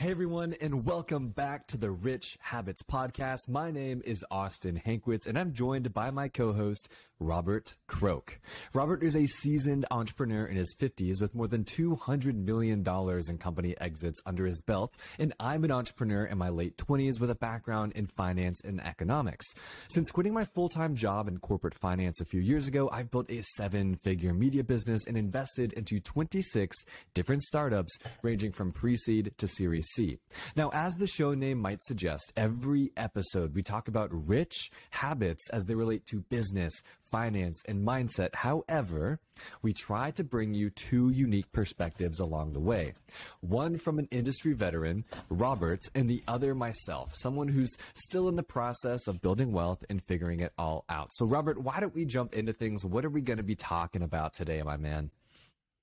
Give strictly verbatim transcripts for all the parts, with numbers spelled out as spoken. Hey everyone, and welcome back to the Rich Habits Podcast. My name is Austin Hankwitz, and I'm joined by my co-host, Robert Croak. Robert is a seasoned entrepreneur in his fifties with more than two hundred million dollars in company exits under his belt, and I'm an entrepreneur in my late twenties with a background in finance and economics. Since quitting my full-time job in corporate finance a few years ago, I've built a seven-figure media business and invested into twenty-six different startups ranging from pre-seed to Series C. Now, as the show name might suggest, every episode we talk about rich habits as they relate to business, finance, and mindset. However, we try to bring you two unique perspectives along the way. One from an industry veteran, Robert, and the other myself, someone who's still in the process of building wealth and figuring it all out. So Robert, why don't we jump into things? What are we going to be talking about today, my man?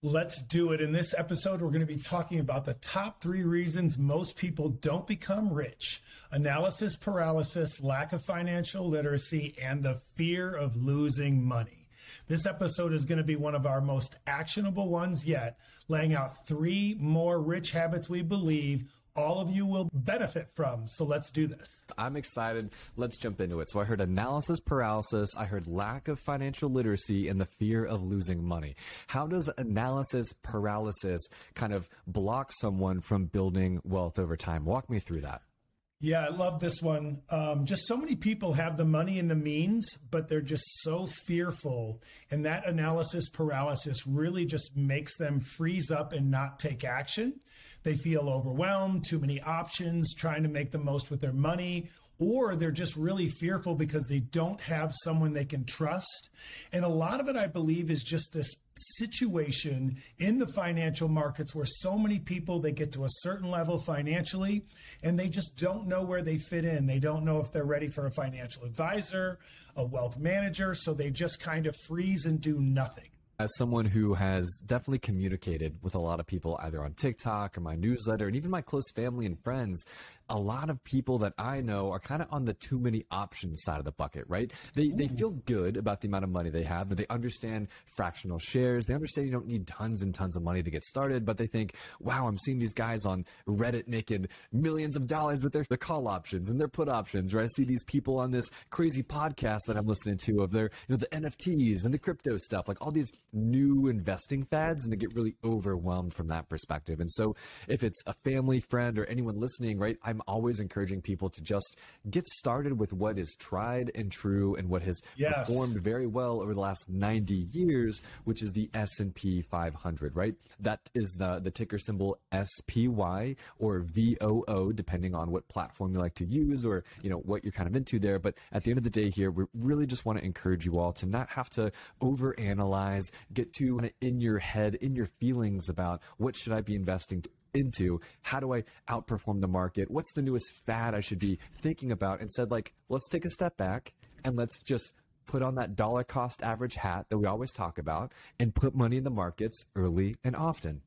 Let's do it. In this episode, we're going to be talking about the top three reasons most people don't become rich: analysis paralysis, lack of financial literacy, and the fear of losing money. This episode is going to be one of our most actionable ones yet, laying out three more rich habits we believe all of you will benefit from. So let's do this. I'm excited. Let's jump into it. So I heard analysis paralysis. I heard lack of financial literacy and the fear of losing money. How does analysis paralysis kind of block someone from building wealth over time? Walk me through that. Yeah, I love this one. Um, just so many people have the money and the means, but they're just so fearful. And that analysis paralysis really just makes them freeze up and not take action. They feel overwhelmed, too many options, trying to make the most with their money, or they're just really fearful because they don't have someone they can trust. And a lot of it, I believe, is just this situation in the financial markets where so many people, they get to a certain level financially, and they just don't know where they fit in. They don't know if they're ready for a financial advisor, a wealth manager, so they just kind of freeze and do nothing. As someone who has definitely communicated with a lot of people, either on TikTok or my newsletter, and even my close family and friends, a lot of people that I know are kind of on the too many options side of the bucket, right? They Ooh. they feel good about the amount of money they have, but they understand fractional shares. They understand you don't need tons and tons of money to get started, but they think, wow, I'm seeing these guys on Reddit making millions of dollars with their, their call options and their put options, right? I see these people on this crazy podcast that I'm listening to of their, you know, the N F Ts and the crypto stuff, like all these new investing fads, and they get really overwhelmed from that perspective. And so if it's a family friend or anyone listening, right, I I'm always encouraging people to just get started with what is tried and true and what has yes. performed very well over the last ninety years, which is the S and P five hundred, right? That is the, the ticker symbol S P Y or V O O, depending on what platform you like to use or, you know, what you're kind of into there. But at the end of the day here, we really just want to encourage you all to not have to overanalyze, get too in your head, in your feelings about what should I be investing to? into how do I outperform the market? What's the newest fad I should be thinking about? Instead, like, let's take a step back and let's just put on that dollar cost average hat that we always talk about and put money in the markets early and often.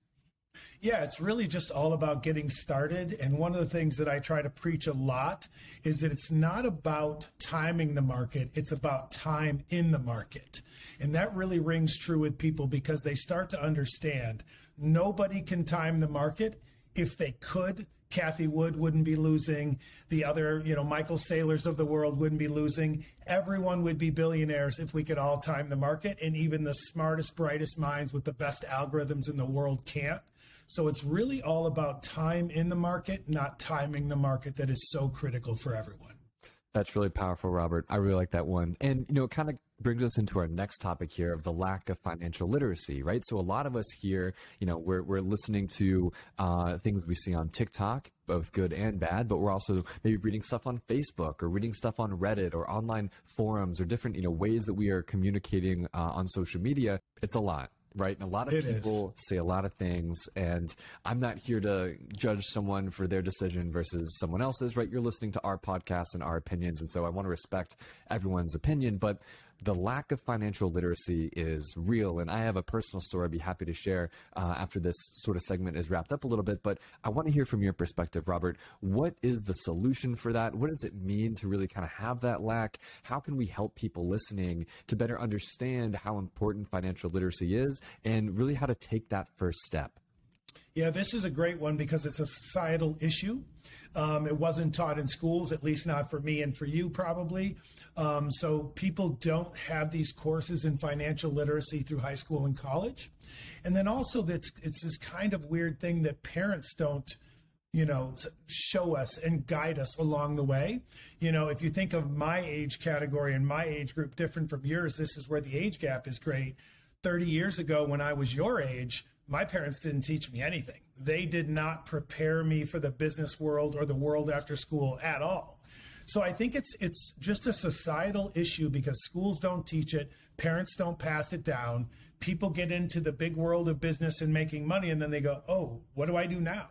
Yeah, it's really just all about getting started. And one of the things that I try to preach a lot is that it's not about timing the market, it's about time in the market. And that really rings true with people because they start to understand nobody can time the market. If they could, Cathie Wood wouldn't be losing. The other, you know, Michael Saylors of the world wouldn't be losing. Everyone would be billionaires if we could all time the market. And even the smartest, brightest minds with the best algorithms in the world can't. So it's really all about time in the market, not timing the market, that is so critical for everyone. That's really powerful, Robert. I really like that one. And, you know, it kind of brings us into our next topic here of the lack of financial literacy, right? So a lot of us here, you know, we're we're listening to uh, things we see on TikTok, both good and bad, but we're also maybe reading stuff on Facebook or reading stuff on Reddit or online forums or different, you know, ways that we are communicating uh, on social media. It's a lot. right? And a lot of it people is. say a lot of things, and I'm not here to judge someone for their decision versus someone else's, right? You're listening to our podcast and our opinions, and so I want to respect everyone's opinion, but the lack of financial literacy is real. And I have a personal story I'd be happy to share uh, after this sort of segment is wrapped up a little bit, but I want to hear from your perspective, Robert. What is the solution for that? What does it mean to really kind of have that lack? How can we help people listening to better understand how important financial literacy is and really how to take that first step? Yeah, this is a great one because it's a societal issue. Um, it wasn't taught in schools, at least not for me and for you probably. Um, so people don't have these courses in financial literacy through high school and college. And then also that's, it's this kind of weird thing that parents don't, you know, show us and guide us along the way. You know, if you think of my age category and my age group different from yours, this is where the age gap is great. thirty years ago when I was your age, my parents didn't teach me anything. They did not prepare me for the business world or the world after school at all. So I think it's it's just a societal issue because schools don't teach it, parents don't pass it down, people get into the big world of business and making money, and then they go, oh, what do I do now?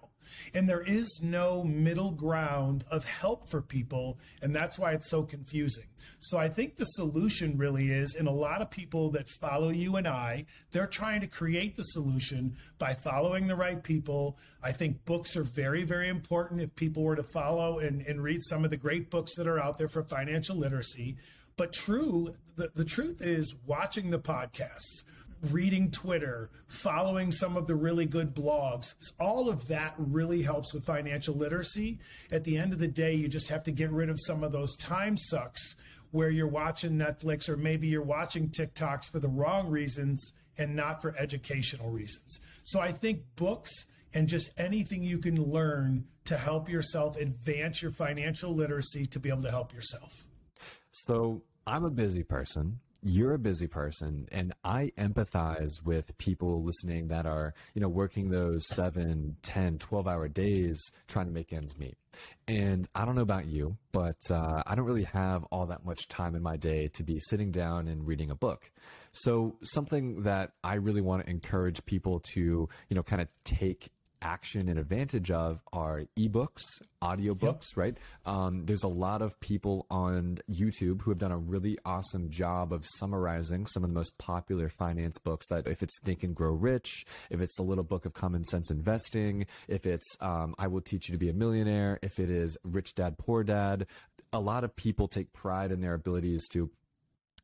And there is no middle ground of help for people, and that's why it's so confusing. So I think the solution really is, and a lot of people that follow you and I, they're trying to create the solution by following the right people. I think books are very, very important if people were to follow and, and read some of the great books that are out there for financial literacy. But true, the, the truth is watching the podcasts, reading Twitter, following some of the really good blogs, all of that really helps with financial literacy. At the end of the day, you just have to get rid of some of those time sucks where you're watching Netflix or maybe you're watching TikToks for the wrong reasons and not for educational reasons. So I think books and just anything you can learn to help yourself advance your financial literacy to be able to help yourself. So I'm a busy person. You're a busy person, and I empathize with people listening that are, you know, working those seven, ten, twelve hour days trying to make ends meet. And I don't know about you, but uh, I don't really have all that much time in my day to be sitting down and reading a book. So something that I really want to encourage people to, you know, kind of take action and advantage of are ebooks, audiobooks, yep. right? Um, there's a lot of people on YouTube who have done a really awesome job of summarizing some of the most popular finance books. That if it's Think and Grow Rich, if it's The Little Book of Common Sense Investing, if it's um, I Will Teach You to Be a Millionaire, if it is Rich Dad, Poor Dad, a lot of people take pride in their abilities to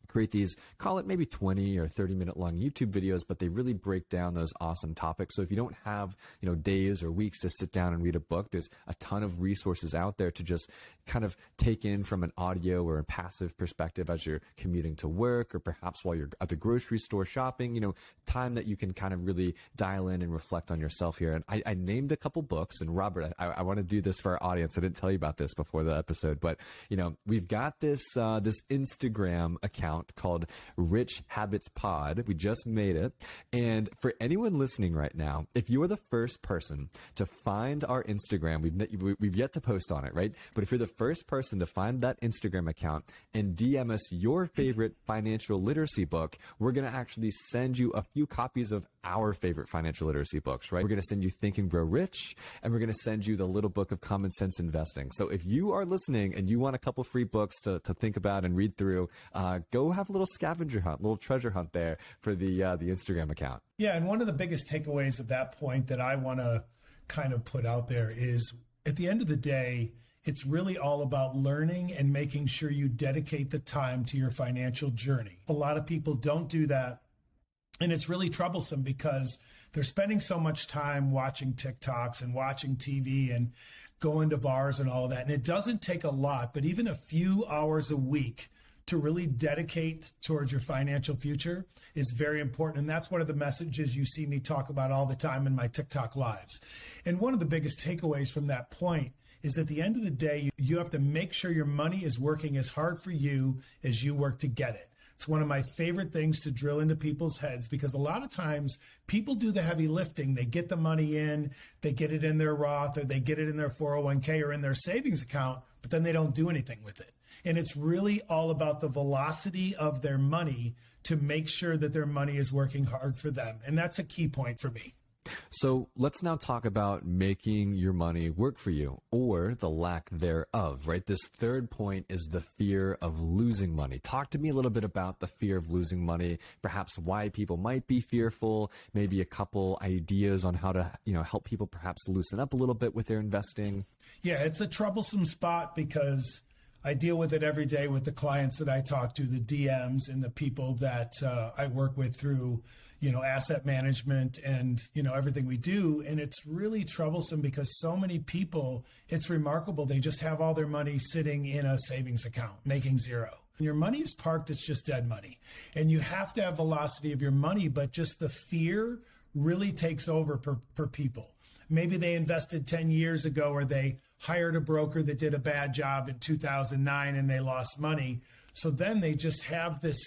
create these, call it maybe twenty or thirty minute long YouTube videos, but they really break down those awesome topics. So if you don't have, you know, days or weeks to sit down and read a book, there's a ton of resources out there to just kind of take in from an audio or a passive perspective as you're commuting to work, or perhaps while you're at the grocery store shopping, you know, time that you can kind of really dial in and reflect on yourself here. And I, I named a couple books, and Robert, I, I want to do this for our audience. I didn't tell you about this before the episode, but you know, we've got this, uh, this Instagram account called Rich Habits Pod. We just made it. And for anyone listening right now, if you're the first person to find our Instagram, we've, we've yet to post on it, right? But if you're the first person to find that Instagram account and D M us your favorite financial literacy book, we're going to actually send you a few copies of our favorite financial literacy books, right? We're going to send you Think and Grow Rich, and we're going to send you The Little Book of Common Sense Investing. So if you are listening and you want a couple free books to, to think about and read through, uh, go have a little scavenger hunt, little treasure hunt there for the uh, the Instagram account. Yeah, and one of the biggest takeaways of that point that I want to kind of put out there is at the end of the day, it's really all about learning and making sure you dedicate the time to your financial journey. A lot of people don't do that. And it's really troublesome because they're spending so much time watching TikToks and watching T V and going to bars and all that. And it doesn't take a lot, but even a few hours a week to really dedicate towards your financial future is very important. And that's one of the messages you see me talk about all the time in my TikTok lives. And one of the biggest takeaways from that point is at the end of the day, you have to make sure your money is working as hard for you as you work to get it. It's one of my favorite things to drill into people's heads, because a lot of times people do the heavy lifting. They get the money in, they get it in their Roth, or they get it in their four oh one k or in their savings account, but then they don't do anything with it. And it's really all about the velocity of their money to make sure that their money is working hard for them. And that's a key point for me. So let's now talk about making your money work for you, or the lack thereof, right? This third point is the fear of losing money. Talk to me a little bit about the fear of losing money, perhaps why people might be fearful, maybe a couple ideas on how to, you know, help people perhaps loosen up a little bit with their investing. Yeah, it's a troublesome spot because I deal with it every day with the clients that I talk to, the D Ms and the people that uh, I work with through, you know, asset management and, you know, everything we do. And it's really troublesome because so many people, it's remarkable. They just have all their money sitting in a savings account, making zero. When your money is parked, it's just dead money. And you have to have velocity of your money, but just the fear really takes over for, for people. Maybe they invested ten years ago, or they hired a broker that did a bad job in two thousand nine and they lost money. So then they just have this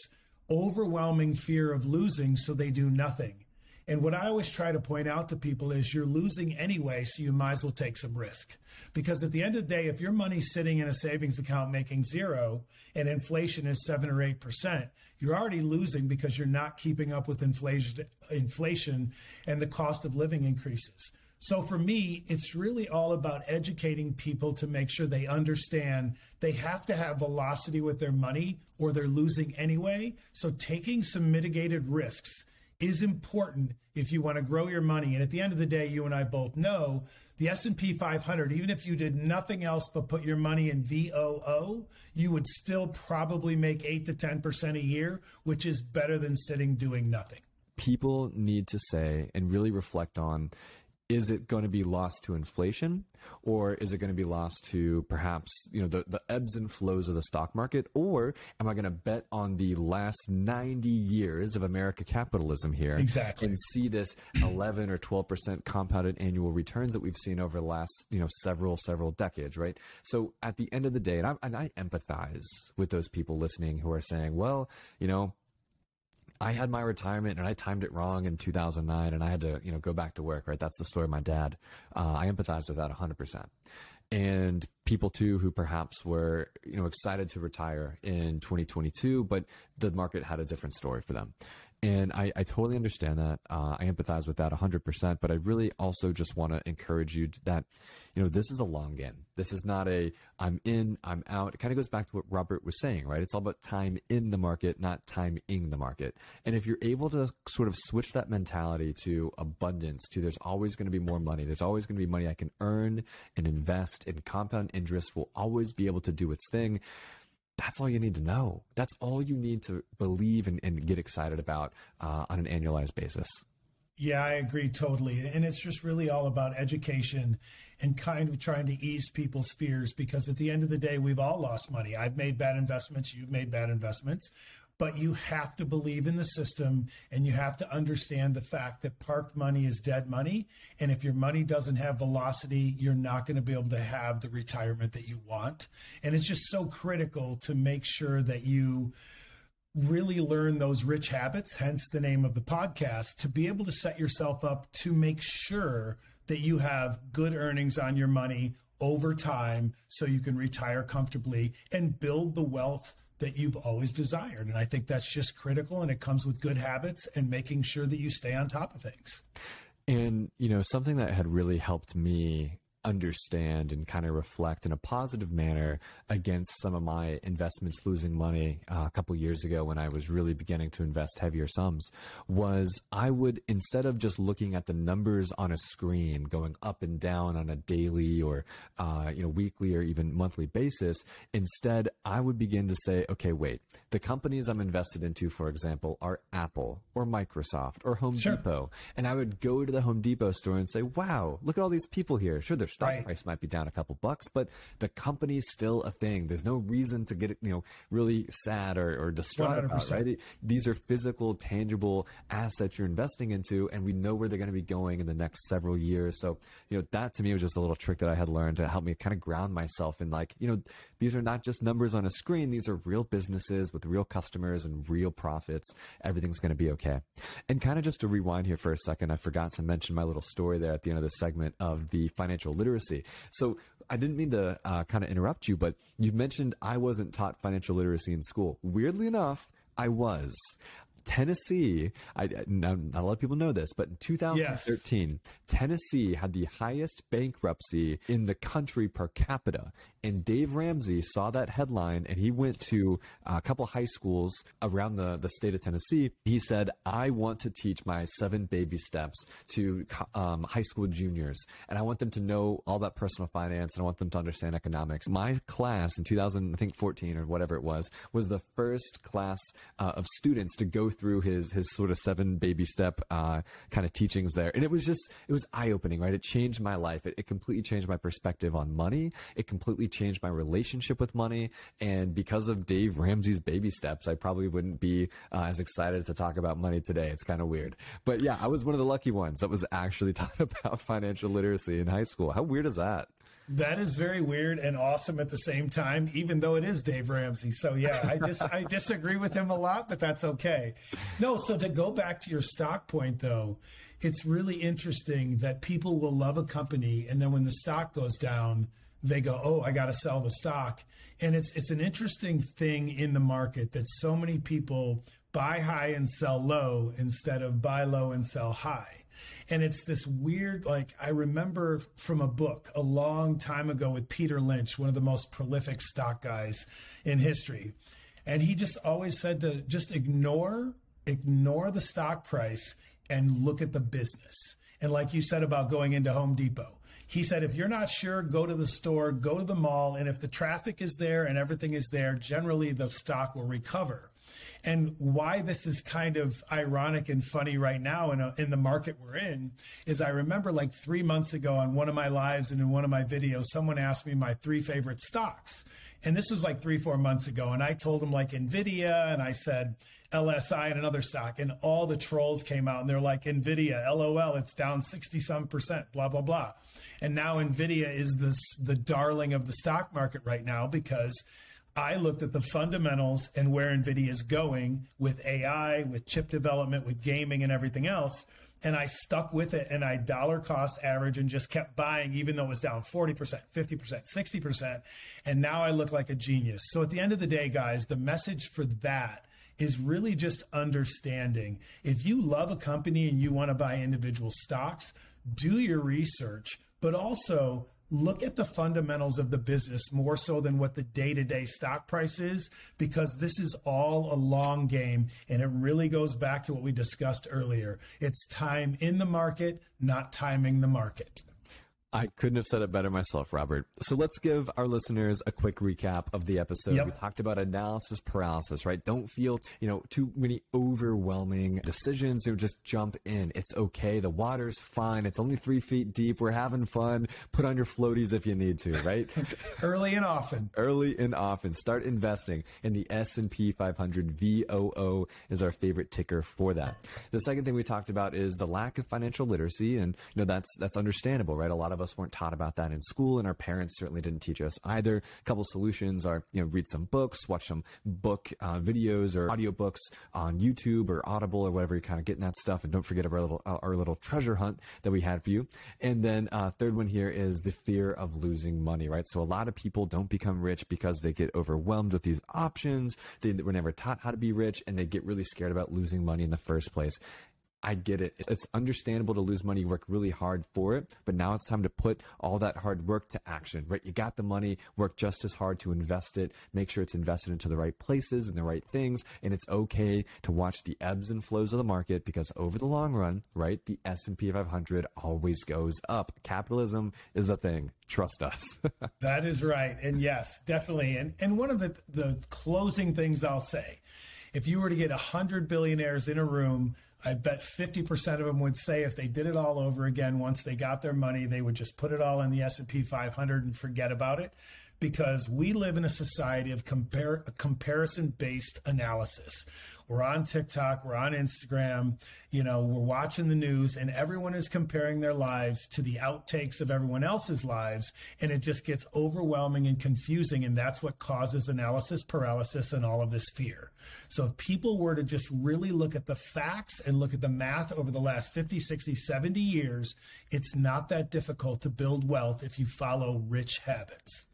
overwhelming fear of losing, so they do nothing. And what I always try to point out to people is you're losing anyway, so you might as well take some risk. Because at the end of the day, if your money's sitting in a savings account making zero and inflation is seven or eight percent, you're already losing because you're not keeping up with inflation, inflation and the cost of living increases. So for me, it's really all about educating people to make sure they understand they have to have velocity with their money or they're losing anyway. So taking some mitigated risks is important if you want to grow your money. And at the end of the day, you and I both know the S and P five hundred, even if you did nothing else but put your money in V O O, you would still probably make eight to ten percent a year, which is better than sitting doing nothing. People need to say and really reflect on, is it going to be lost to inflation, or is it going to be lost to perhaps, you know, the, the ebbs and flows of the stock market? Or am I going to bet on the last ninety years of America capitalism here? Exactly. And see this eleven or twelve percent compounded annual returns that we've seen over the last, you know, several, several decades, right? So at the end of the day, and I, and I empathize with those people listening who are saying, well, you know, I had my retirement and I timed it wrong in two thousand nine and I had to, you know, go back to work, right? That's the story of my dad. Uh, I empathize with that one hundred percent. And people too, who perhaps were, you know, excited to retire in twenty twenty-two, but the market had a different story for them. And I, I totally understand that. Uh, I empathize with that one hundred percent, but I really also just want to encourage you that, you know, this is a long game. This is not a I'm in, I'm out. It kind of goes back to what Robert was saying, right? It's all about time in the market, not timing the market. And if you're able to sort of switch that mentality to abundance, to there's always going to be more money, there's always going to be money I can earn and invest, and compound interest will always be able to do its thing. That's all you need to know. That's all you need to believe and, and get excited about uh, on an annualized basis. Yeah, I agree totally. And it's just really all about education and kind of trying to ease people's fears, because at the end of the day, we've all lost money. I've made bad investments. You've made bad investments. But you have to believe in the system, and you have to understand the fact that parked money is dead money. And if your money doesn't have velocity, you're not going to be able to have the retirement that you want. And it's just so critical to make sure that you really learn those rich habits, hence the name of the podcast, to be able to set yourself up to make sure that you have good earnings on your money over time so you can retire comfortably and build the wealth that you've always desired. And I think that's just critical. And it comes with good habits and making sure that you stay on top of things. And, you know, something that had really helped me understand and kind of reflect in a positive manner against some of my investments losing money uh, a couple years ago when I was really beginning to invest heavier sums was I would, instead of just looking at the numbers on a screen going up and down on a daily or uh, you know weekly or even monthly basis, instead I would begin to say, okay, wait, the companies I'm invested into, for example, are Apple or Microsoft or Home sure. Depot. And I would go to the Home Depot store and say, wow, look at all these people here. Sure, they're stock right. price might be down a couple bucks, but the company's still a thing. There's no reason to get, you know, really sad or, or distraught about, right? These are physical, tangible assets you're investing into, and we know where they're going to be going in the next several years. So, you know, that to me was just a little trick that I had learned to help me kind of ground myself in, like, you know, these are not just numbers on a screen. These are real businesses with real customers and real profits. Everything's going to be okay. And kind of just to rewind here for a second, I forgot to mention my little story there at the end of the segment of the financial literacy. So I didn't mean to uh, kind of interrupt you, but you mentioned I wasn't taught financial literacy in school. Weirdly enough, I was. Tennessee, I, not a lot of people know this, but in two thousand thirteen, yes, Tennessee had the highest bankruptcy in the country per capita. And Dave Ramsey saw that headline and he went to a couple high schools around the, the state of Tennessee. He said, I want to teach my seven baby steps to um, high school juniors. And I want them to know all about personal finance and I want them to understand economics. My class in two thousand, I think fourteen or whatever it was, was the first class uh, of students to go through through his his sort of seven baby step uh, kind of teachings there. And it was just, it was eye-opening, right? It changed my life. It, it completely changed my perspective on money. It completely changed my relationship with money. And because of Dave Ramsey's baby steps, I probably wouldn't be uh, as excited to talk about money today. It's kind of weird. But yeah, I was one of the lucky ones that was actually taught about financial literacy in high school. How weird is that? That is very weird and awesome at the same time, even though it is Dave Ramsey. So yeah, I just I disagree with him a lot, but that's okay. No, so to go back to your stock point though, it's really interesting that people will love a company and then when the stock goes down, they go, oh, I got to sell the stock. And it's it's an interesting thing in the market that so many people buy high and sell low instead of buy low and sell high. And it's this weird, like I remember from a book a long time ago with Peter Lynch, one of the most prolific stock guys in history. And he just always said to just ignore, ignore the stock price and look at the business. And like you said about going into Home Depot, he said, if you're not sure, go to the store, go to the mall. And if the traffic is there and everything is there, generally the stock will recover. And why this is kind of ironic and funny right now in, a, in the market we're in is I remember like three months ago on one of my lives and in one of my videos, someone asked me my three favorite stocks. And this was like three, four months ago. And I told them like NVIDIA and I said L S I and another stock. And all the trolls came out and they're like, NVIDIA, LOL, it's down sixty some percent, blah, blah, blah. And now NVIDIA is this, the darling of the stock market right now because I looked at the fundamentals and where NVIDIA is going with A I, with chip development, with gaming and everything else. And I stuck with it and I dollar cost average and just kept buying, even though it was down forty percent, fifty percent, sixty percent. And now I look like a genius. So at the end of the day, guys, the message for that is really just understanding. If you love a company and you want to buy individual stocks, do your research, but also look at the fundamentals of the business more so than what the day-to-day stock price is, because this is all a long game. And it really goes back to what we discussed earlier. It's time in the market, not timing the market. I couldn't have said it better myself, Robert. So let's give our listeners a quick recap of the episode. Yep. We talked about analysis paralysis, right? Don't feel, you know, too many overwhelming decisions. You just jump in. It's okay. The water's fine. It's only three feet deep. We're having fun. Put on your floaties if you need to, right? Early and often. Early and often. Start investing in the S and P five hundred. V O O is our favorite ticker for that. The second thing we talked about is the lack of financial literacy, and you know that's that's understandable, right? A lot of us weren't taught about that in school, and our parents certainly didn't teach us either. A couple solutions are, you know, read some books, watch some book uh, videos or audiobooks on YouTube or Audible or whatever, you're kind of getting that stuff. And don't forget about our little, uh, our little treasure hunt that we had for you. And then uh, third one here is the fear of losing money, right? So a lot of people don't become rich because they get overwhelmed with these options. They were never taught how to be rich, and they get really scared about losing money in the first place. I get it. It's understandable to lose money, work really hard for it, but now it's time to put all that hard work to action, right? You got the money, work just as hard to invest it, make sure it's invested into the right places and the right things. And it's okay to watch the ebbs and flows of the market because over the long run, right, the S and P five hundred always goes up. Capitalism is a thing. Trust us. That is right. And yes, definitely. And and one of the, the closing things I'll say, if you were to get one hundred billionaires in a room, I bet fifty percent of them would say if they did it all over again, once they got their money, they would just put it all in the S and P five hundred and forget about it. because we live in a society of compare, comparison-based analysis. We're on TikTok, we're on Instagram, you know, we're watching the news, and everyone is comparing their lives to the outtakes of everyone else's lives, and it just gets overwhelming and confusing, and that's what causes analysis paralysis and all of this fear. So if people were to just really look at the facts and look at the math over the last fifty, sixty, seventy years, it's not that difficult to build wealth if you follow rich habits.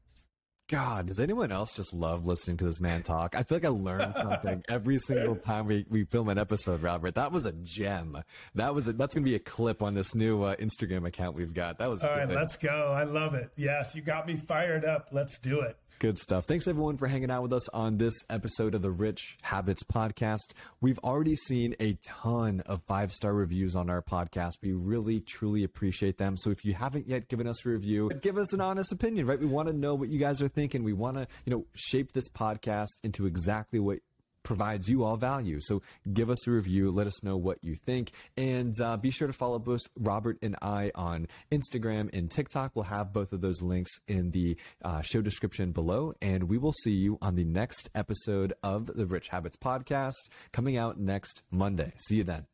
God, does anyone else just love listening to this man talk? I feel like I learned something every single time we, we film an episode, Robert. That was a gem. That was a, that's going to be a clip on this new uh, Instagram account we've got. That was all good. Right, let's go. I love it. Yes, you got me fired up. Let's do it. Good stuff. Thanks, everyone, for hanging out with us on this episode of the Rich Habits Podcast. We've already seen a ton of five-star reviews on our podcast. We really, truly appreciate them. So if you haven't yet given us a review, give us an honest opinion, right? We want to know what you guys are thinking. We want to, you know, shape this podcast into exactly what provides you all value. So give us a review. Let us know what you think. And uh, be sure to follow both Robert and I on Instagram and TikTok. We'll have both of those links in the uh, show description below. And we will see you on the next episode of the Rich Habits Podcast coming out next Monday. See you then.